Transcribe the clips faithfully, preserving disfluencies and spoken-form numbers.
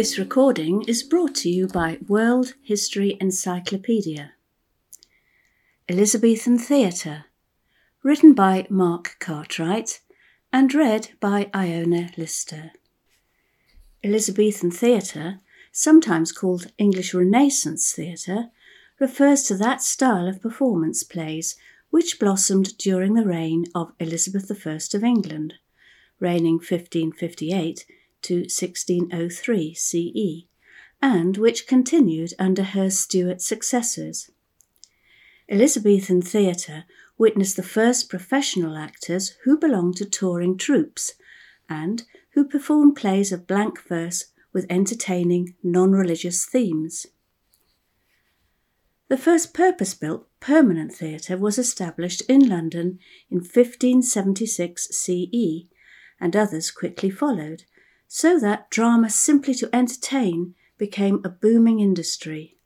This recording is brought to you by World History Encyclopedia. Elizabethan Theatre, written by Mark Cartwright and read by Iona Lister. Elizabethan theatre, sometimes called English Renaissance theatre, refers to that style of performance plays which blossomed during the reign of Elizabeth the First of England, reigning fifteen fifty-eight to sixteen oh three C E, and which continued under her Stuart successors. Elizabethan theatre witnessed the first professional actors who belonged to touring troupes and who performed plays of blank verse with entertaining, non-religious themes. The first purpose-built permanent theatre was established in London in fifteen seventy-six C E, and others quickly followed, so that drama simply to entertain became a booming industry.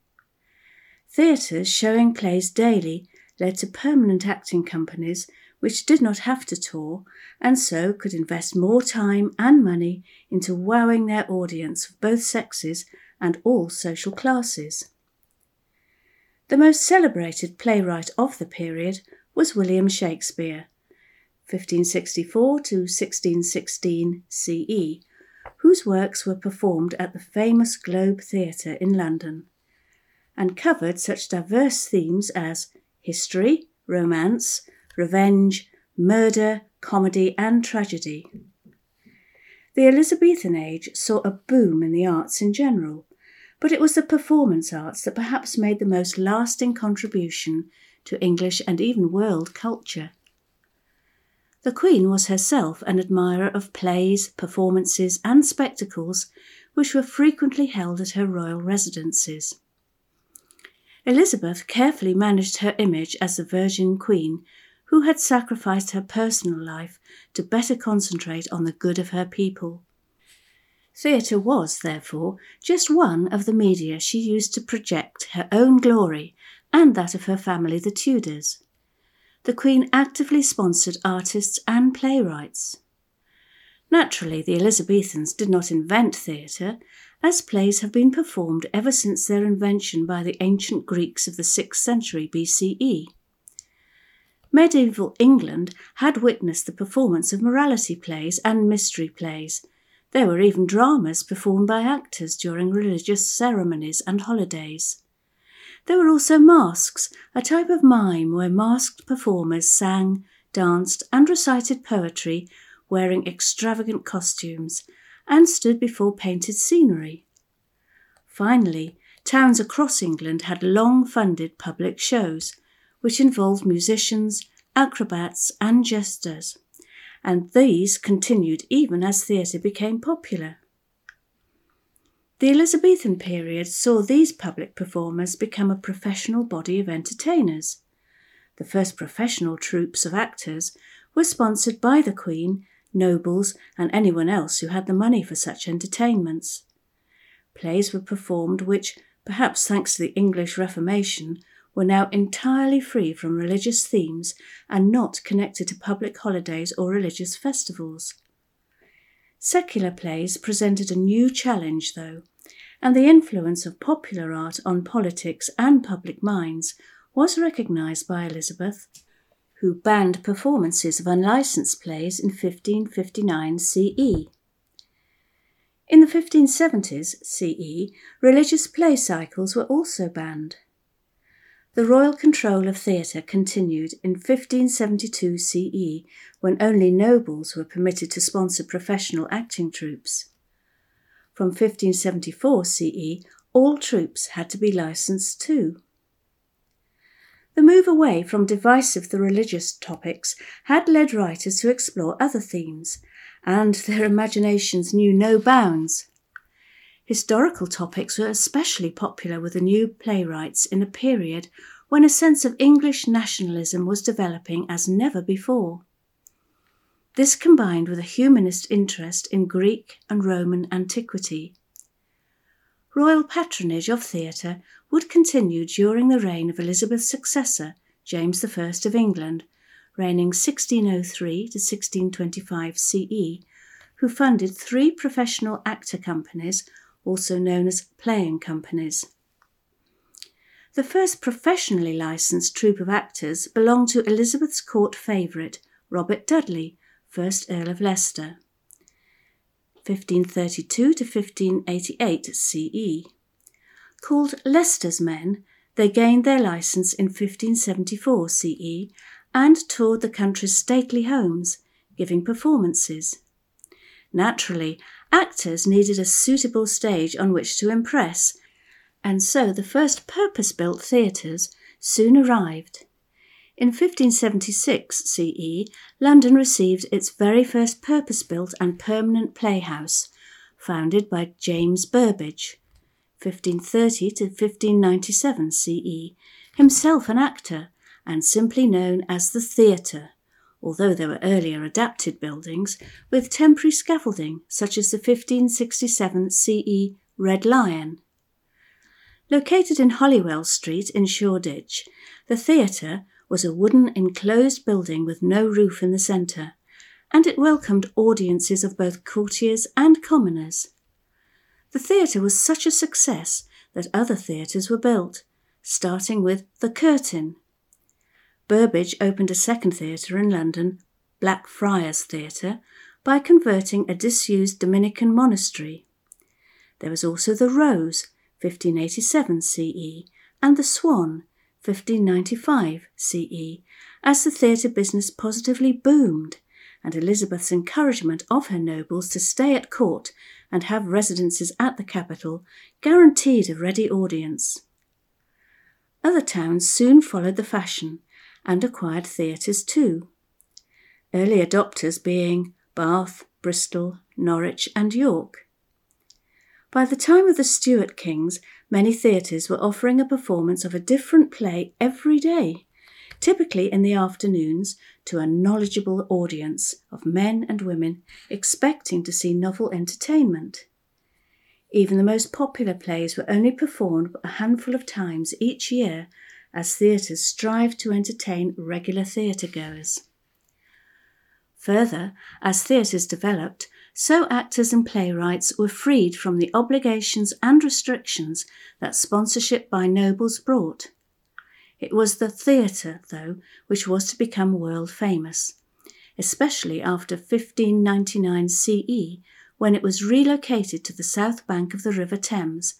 Theatres showing plays daily led to permanent acting companies which did not have to tour and so could invest more time and money into wowing their audience of both sexes and all social classes. The most celebrated playwright of the period was William Shakespeare, fifteen sixty-four to sixteen sixteen C E, whose works were performed at the famous Globe Theatre in London and covered such diverse themes as history, romance, revenge, murder, comedy and tragedy. The Elizabethan age saw a boom in the arts in general, but it was the performance arts that perhaps made the most lasting contribution to English and even world culture. The Queen was herself an admirer of plays, performances and spectacles which were frequently held at her royal residences. Elizabeth carefully managed her image as the Virgin Queen, who had sacrificed her personal life to better concentrate on the good of her people. Theatre was, therefore, just one of the media she used to project her own glory and that of her family, the Tudors. The Queen actively sponsored artists and playwrights. Naturally, the Elizabethans did not invent theatre, as plays have been performed ever since their invention by the ancient Greeks of the sixth century B C E. Medieval England had witnessed the performance of morality plays and mystery plays. There were even dramas performed by actors during religious ceremonies and holidays. There were also masques, a type of mime where masked performers sang, danced and recited poetry wearing extravagant costumes, and stood before painted scenery. Finally, towns across England had long funded public shows, which involved musicians, acrobats and jesters, and these continued even as theatre became popular. The Elizabethan period saw these public performers become a professional body of entertainers. The first professional troupes of actors were sponsored by the Queen, nobles and anyone else who had the money for such entertainments. Plays were performed which, perhaps thanks to the English Reformation, were now entirely free from religious themes and not connected to public holidays or religious festivals. Secular plays presented a new challenge, though, and the influence of popular art on politics and public minds was recognised by Elizabeth, who banned performances of unlicensed plays in fifteen fifty-nine C E. In the fifteen seventies C E, religious play cycles were also banned. The royal control of theatre continued in fifteen seventy-two C E, when only nobles were permitted to sponsor professional acting troupes. From fifteen seventy-four C E, all troupes had to be licensed too. The move away from divisive the religious topics had led writers to explore other themes, and their imaginations knew no bounds. Historical topics were especially popular with the new playwrights in a period when a sense of English nationalism was developing as never before. This combined with a humanist interest in Greek and Roman antiquity. Royal patronage of theatre would continue during the reign of Elizabeth's successor, James the First of England, reigning sixteen oh three to sixteen twenty-five C E, who funded three professional actor companies, also known as playing companies. The first professionally licensed troupe of actors belonged to Elizabeth's court favourite, Robert Dudley, First Earl of Leicester, fifteen thirty-two to fifteen eighty-eight C E. Called Leicester's Men, they gained their licence in fifteen seventy-four C E and toured the country's stately homes, giving performances. Naturally, actors needed a suitable stage on which to impress, and so the first purpose-built theatres soon arrived. In fifteen seventy-six C E, London received its very first purpose-built and permanent playhouse, founded by James Burbage, fifteen thirty to fifteen ninety-seven C E, himself an actor and simply known as the theatre, although there were earlier adapted buildings with temporary scaffolding such as the fifteen sixty-seven C E Red Lion. Located in Holywell Street in Shoreditch, the theatre was a wooden enclosed building with no roof in the centre, and it welcomed audiences of both courtiers and commoners. The theatre was such a success that other theatres were built, starting with The Curtain. Burbage opened a second theatre in London, Blackfriars Theatre, by converting a disused Dominican monastery. There was also The Rose, fifteen eighty-seven C E, and The Swan, fifteen ninety-five C E, as the theatre business positively boomed, and Elizabeth's encouragement of her nobles to stay at court and have residences at the capital guaranteed a ready audience. Other towns soon followed the fashion and acquired theatres too, early adopters being Bath, Bristol, Norwich and York. By the time of the Stuart kings, many theatres were offering a performance of a different play every day, typically in the afternoons, to a knowledgeable audience of men and women expecting to see novel entertainment. Even the most popular plays were only performed a handful of times each year as theatres strived to entertain regular theatre-goers. Further, as theatres developed, so actors and playwrights were freed from the obligations and restrictions that sponsorship by nobles brought. It was the theatre, though, which was to become world famous, especially after fifteen ninety-nine C E, when it was relocated to the south bank of the River Thames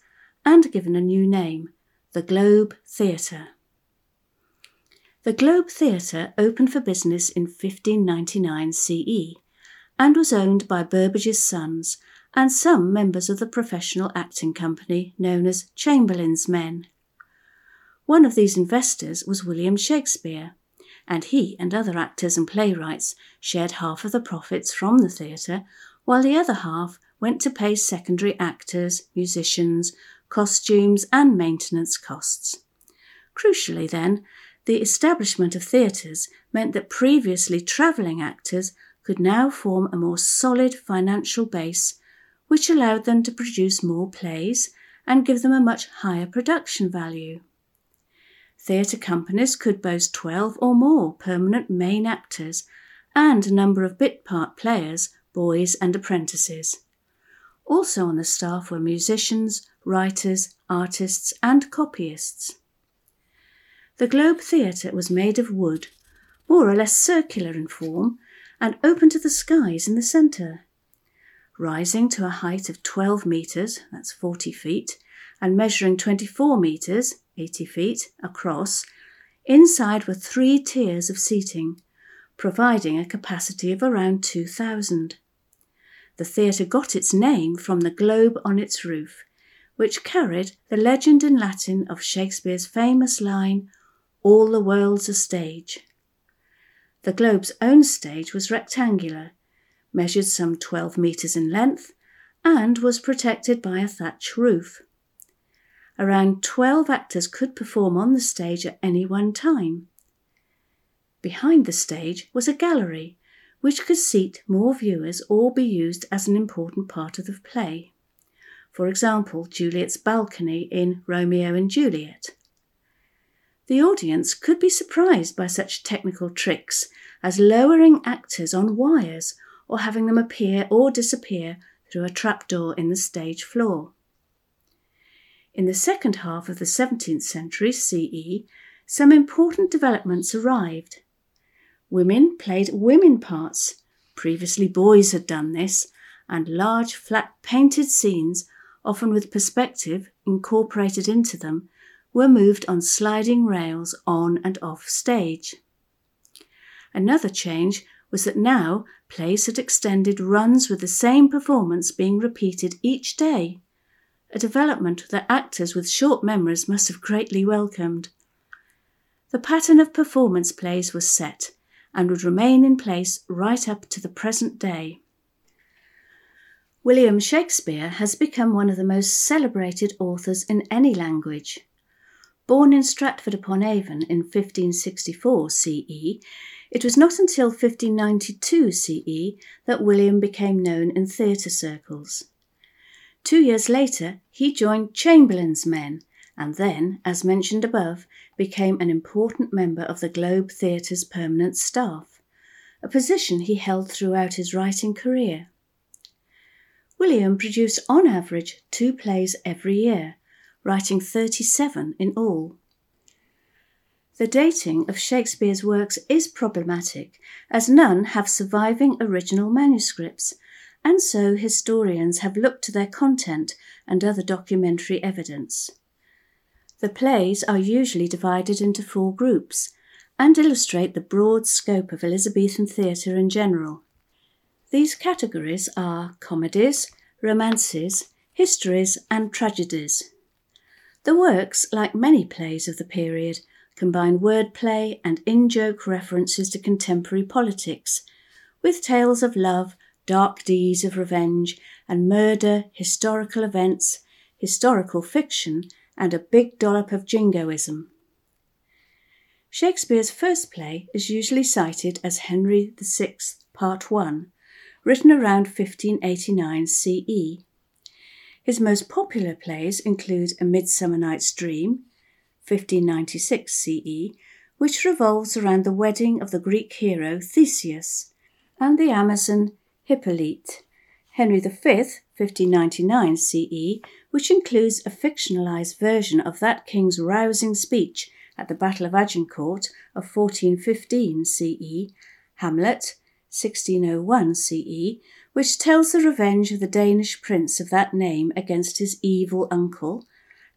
and given a new name, the Globe Theatre. The Globe Theatre opened for business in fifteen ninety-nine C E, and was owned by Burbage's sons and some members of the professional acting company known as Chamberlain's Men. One of these investors was William Shakespeare, and he and other actors and playwrights shared half of the profits from the theatre, while the other half went to pay secondary actors, musicians, costumes and maintenance costs. Crucially then, the establishment of theatres meant that previously travelling actors could now form a more solid financial base, which allowed them to produce more plays and give them a much higher production value. Theatre companies could boast twelve or more permanent main actors and a number of bit-part players, boys and apprentices. Also on the staff were musicians, writers, artists and copyists. The Globe Theatre was made of wood, more or less circular in form, and open to the skies in the centre. Rising to a height of twelve metres, that's forty feet, and measuring twenty-four metres, eighty feet, across, inside were three tiers of seating, providing a capacity of around two thousand. The theatre got its name from the globe on its roof, which carried the legend in Latin of Shakespeare's famous line, "All the world's a stage." The Globe's own stage was rectangular, measured some twelve metres in length, and was protected by a thatch roof. Around twelve actors could perform on the stage at any one time. Behind the stage was a gallery, which could seat more viewers or be used as an important part of the play. For example, Juliet's balcony in Romeo and Juliet. The audience could be surprised by such technical tricks as lowering actors on wires or having them appear or disappear through a trapdoor in the stage floor. in the second half of the seventeenth century C E, some important developments arrived. Women played women parts, previously boys had done this, and large flat painted scenes, often with perspective incorporated into them, were moved on sliding rails on and off stage. Another change was that now plays had extended runs with the same performance being repeated each day, a development that actors with short memories must have greatly welcomed. The pattern of performance plays was set and would remain in place right up to the present day. William Shakespeare has become one of the most celebrated authors in any language. Born in Stratford-upon-Avon in fifteen sixty-four C E, it was not until fifteen ninety-two C E that William became known in theatre circles. Two years later, he joined Chamberlain's Men, and then, as mentioned above, became an important member of the Globe Theatre's permanent staff, a position he held throughout his writing career. William produced on average two plays every year, writing thirty-seven in all. The dating of Shakespeare's works is problematic, as none have surviving original manuscripts, and so historians have looked to their content and other documentary evidence. The plays are usually divided into four groups and illustrate the broad scope of Elizabethan theatre in general. These categories are comedies, romances, histories, and tragedies. The works, like many plays of the period, combine wordplay and in-joke references to contemporary politics, with tales of love, dark deeds of revenge, and murder, historical events, historical fiction, and a big dollop of jingoism. Shakespeare's first play is usually cited as Henry the Sixth Part I, written around fifteen eighty-nine C E. His most popular plays include A Midsummer Night's Dream, fifteen ninety-six C E, which revolves around the wedding of the Greek hero Theseus, and the Amazon Hippolyte, Henry the Fifth, fifteen ninety-nine C E, which includes a fictionalised version of that king's rousing speech at the Battle of Agincourt of fourteen fifteen C E, Hamlet, sixteen oh one C E, which tells the revenge of the Danish prince of that name against his evil uncle,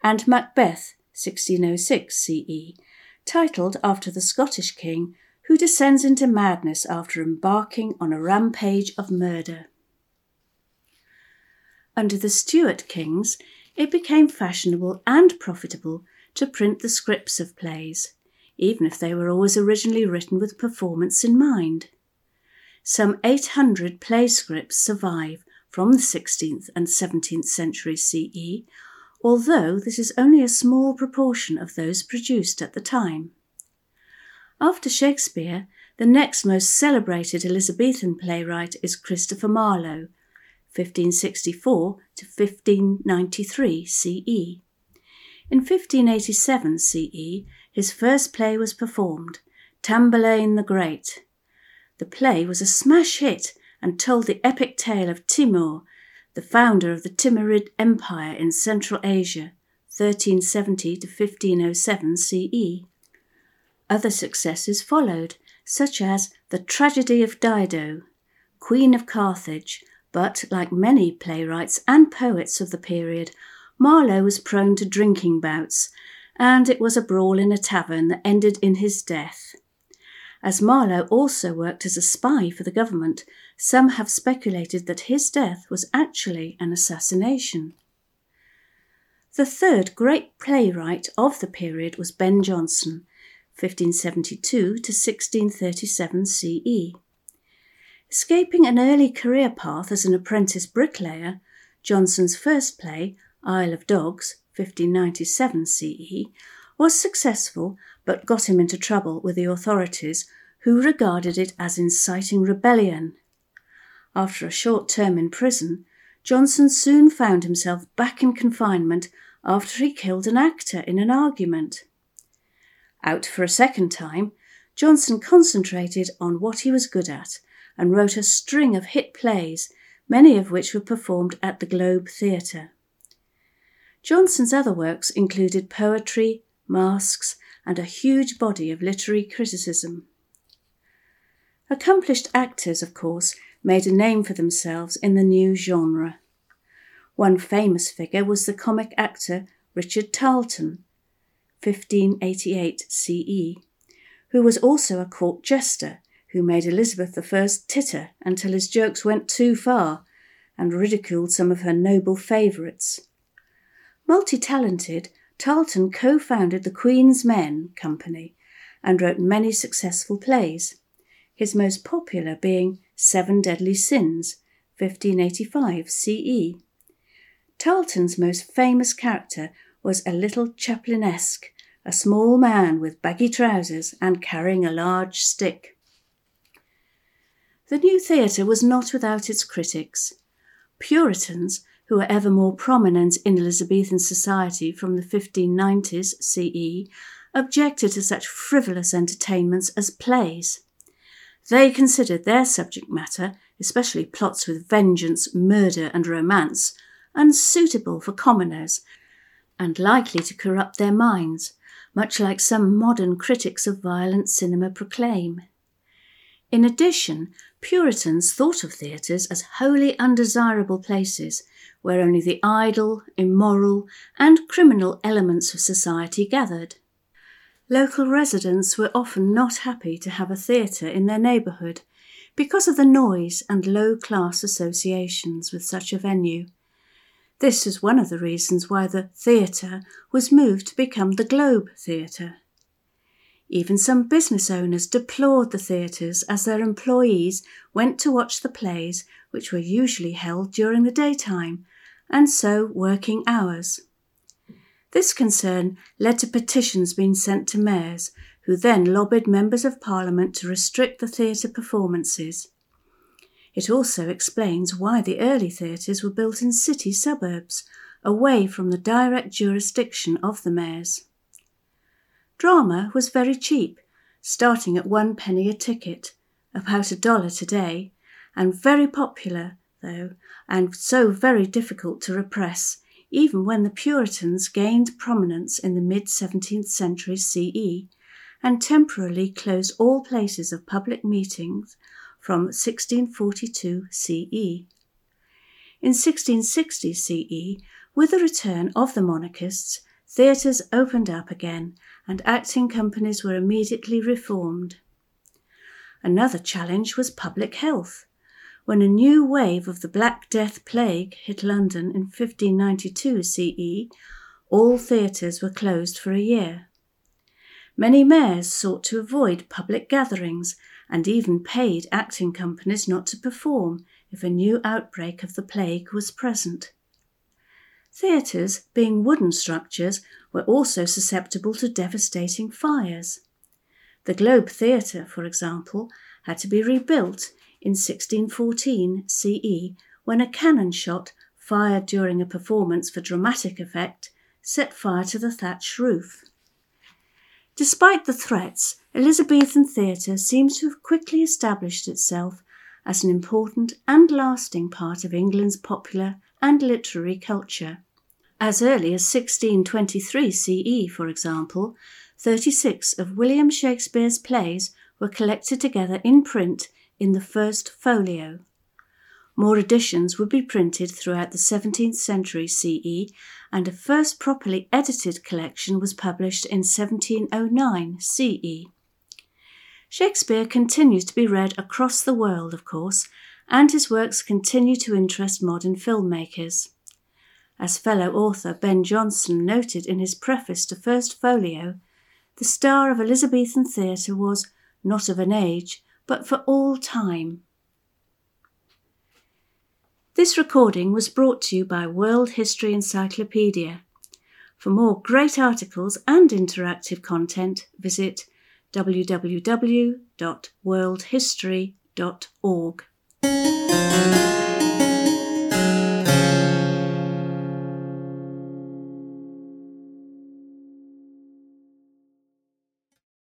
and Macbeth, sixteen oh six C E, titled after the Scottish king, who descends into madness after embarking on a rampage of murder. Under the Stuart kings, it became fashionable and profitable to print the scripts of plays, even if they were always originally written with performance in mind. Some eight hundred play scripts survive from the sixteenth and seventeenth century C E, although this is only a small proportion of those produced at the time. After Shakespeare, the next most celebrated Elizabethan playwright is Christopher Marlowe, fifteen sixty-four to fifteen ninety-three C E. In fifteen eighty-seven C E, his first play was performed, Tamburlaine the Great. The play was a smash hit and told the epic tale of Timur, the founder of the Timurid Empire in Central Asia, thirteen seventy to fifteen oh seven C E. Other successes followed, such as The Tragedy of Dido, Queen of Carthage, but like many playwrights and poets of the period, Marlowe was prone to drinking bouts, and it was a brawl in a tavern that ended in his death. As Marlowe also worked as a spy for the government, some have speculated that his death was actually an assassination. The third great playwright of the period was Ben Jonson, fifteen seventy-two to sixteen thirty-seven C E. Escaping an early career path as an apprentice bricklayer, Jonson's first play, Isle of Dogs, fifteen ninety-seven C E, was successful but got him into trouble with the authorities, who regarded it as inciting rebellion. After a short term in prison, Jonson soon found himself back in confinement after he killed an actor in an argument. Out for a second time, Jonson concentrated on what he was good at and wrote a string of hit plays, many of which were performed at the Globe Theatre. Jonson's other works included poetry, masques, and a huge body of literary criticism. Accomplished actors, of course, made a name for themselves in the new genre. One famous figure was the comic actor Richard Tarleton, fifteen eighty-eight C E, who was also a court jester who made Elizabeth the First titter until his jokes went too far and ridiculed some of her noble favourites. Multi-talented, Tarleton co-founded the Queen's Men Company and wrote many successful plays, his most popular being Seven Deadly Sins, fifteen eighty-five C E. Tarleton's most famous character was a little Chaplinesque, a small man with baggy trousers and carrying a large stick. The new theatre was not without its critics. Puritans, who were ever more prominent in Elizabethan society from the fifteen nineties C E, objected to such frivolous entertainments as plays. They considered their subject matter, especially plots with vengeance, murder and romance, unsuitable for commoners and likely to corrupt their minds, much like some modern critics of violent cinema proclaim. In addition, Puritans thought of theatres as wholly undesirable places where only the idle, immoral and criminal elements of society gathered. Local residents were often not happy to have a theatre in their neighbourhood because of the noise and low-class associations with such a venue. This is one of the reasons why the theatre was moved to become the Globe Theatre. Even some business owners deplored the theatres as their employees went to watch the plays, which were usually held during the daytime, and so working hours. This concern led to petitions being sent to mayors, who then lobbied members of Parliament to restrict the theatre performances. It also explains why the early theatres were built in city suburbs, away from the direct jurisdiction of the mayors. Drama was very cheap, starting at one penny a ticket, about a dollar today, and very popular, though, and so very difficult to repress, even when the Puritans gained prominence in the mid-seventeenth century C E, and temporarily closed all places of public meetings from sixteen forty-two C E. In sixteen sixty C E, with the return of the monarchists, theatres opened up again, and acting companies were immediately reformed. Another challenge was public health. When a new wave of the Black Death plague hit London in fifteen ninety-two C E, all theatres were closed for a year. Many mayors sought to avoid public gatherings and even paid acting companies not to perform if a new outbreak of the plague was present. Theatres, being wooden structures, were also susceptible to devastating fires. The Globe Theatre, for example, had to be rebuilt in sixteen fourteen C E when a cannon shot, fired during a performance for dramatic effect, set fire to the thatch roof. Despite the threats, Elizabethan theatre seems to have quickly established itself as an important and lasting part of England's popular and literary culture. As early as sixteen twenty-three C E, for example, thirty-six of William Shakespeare's plays were collected together in print in the First Folio. More editions would be printed throughout the seventeenth century C E, and a first properly edited collection was published in seventeen oh nine C E. Shakespeare continues to be read across the world, of course, and his works continue to interest modern filmmakers. As fellow author Ben Jonson noted in his preface to First Folio, the star of Elizabethan theatre was not of an age, but for all time. This recording was brought to you by World History Encyclopedia. For more great articles and interactive content, visit w w w dot world history dot org.